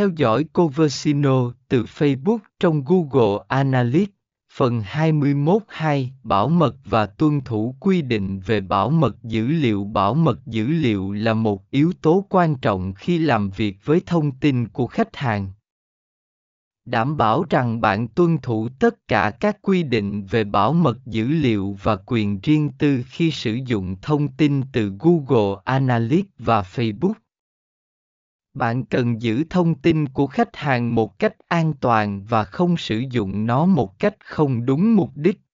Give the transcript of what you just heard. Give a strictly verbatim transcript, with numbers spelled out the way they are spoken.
Theo dõi Conversion từ Facebook trong Google Analytics, phần hai mươi mốt chấm hai Bảo mật và tuân thủ quy định về bảo mật dữ liệu. Bảo mật dữ liệu là một yếu tố quan trọng khi làm việc với thông tin của khách hàng. Đảm bảo rằng bạn tuân thủ tất cả các quy định về bảo mật dữ liệu và quyền riêng tư khi sử dụng thông tin từ Google Analytics và Facebook. Bạn cần giữ thông tin của khách hàng một cách an toàn và không sử dụng nó một cách không đúng mục đích.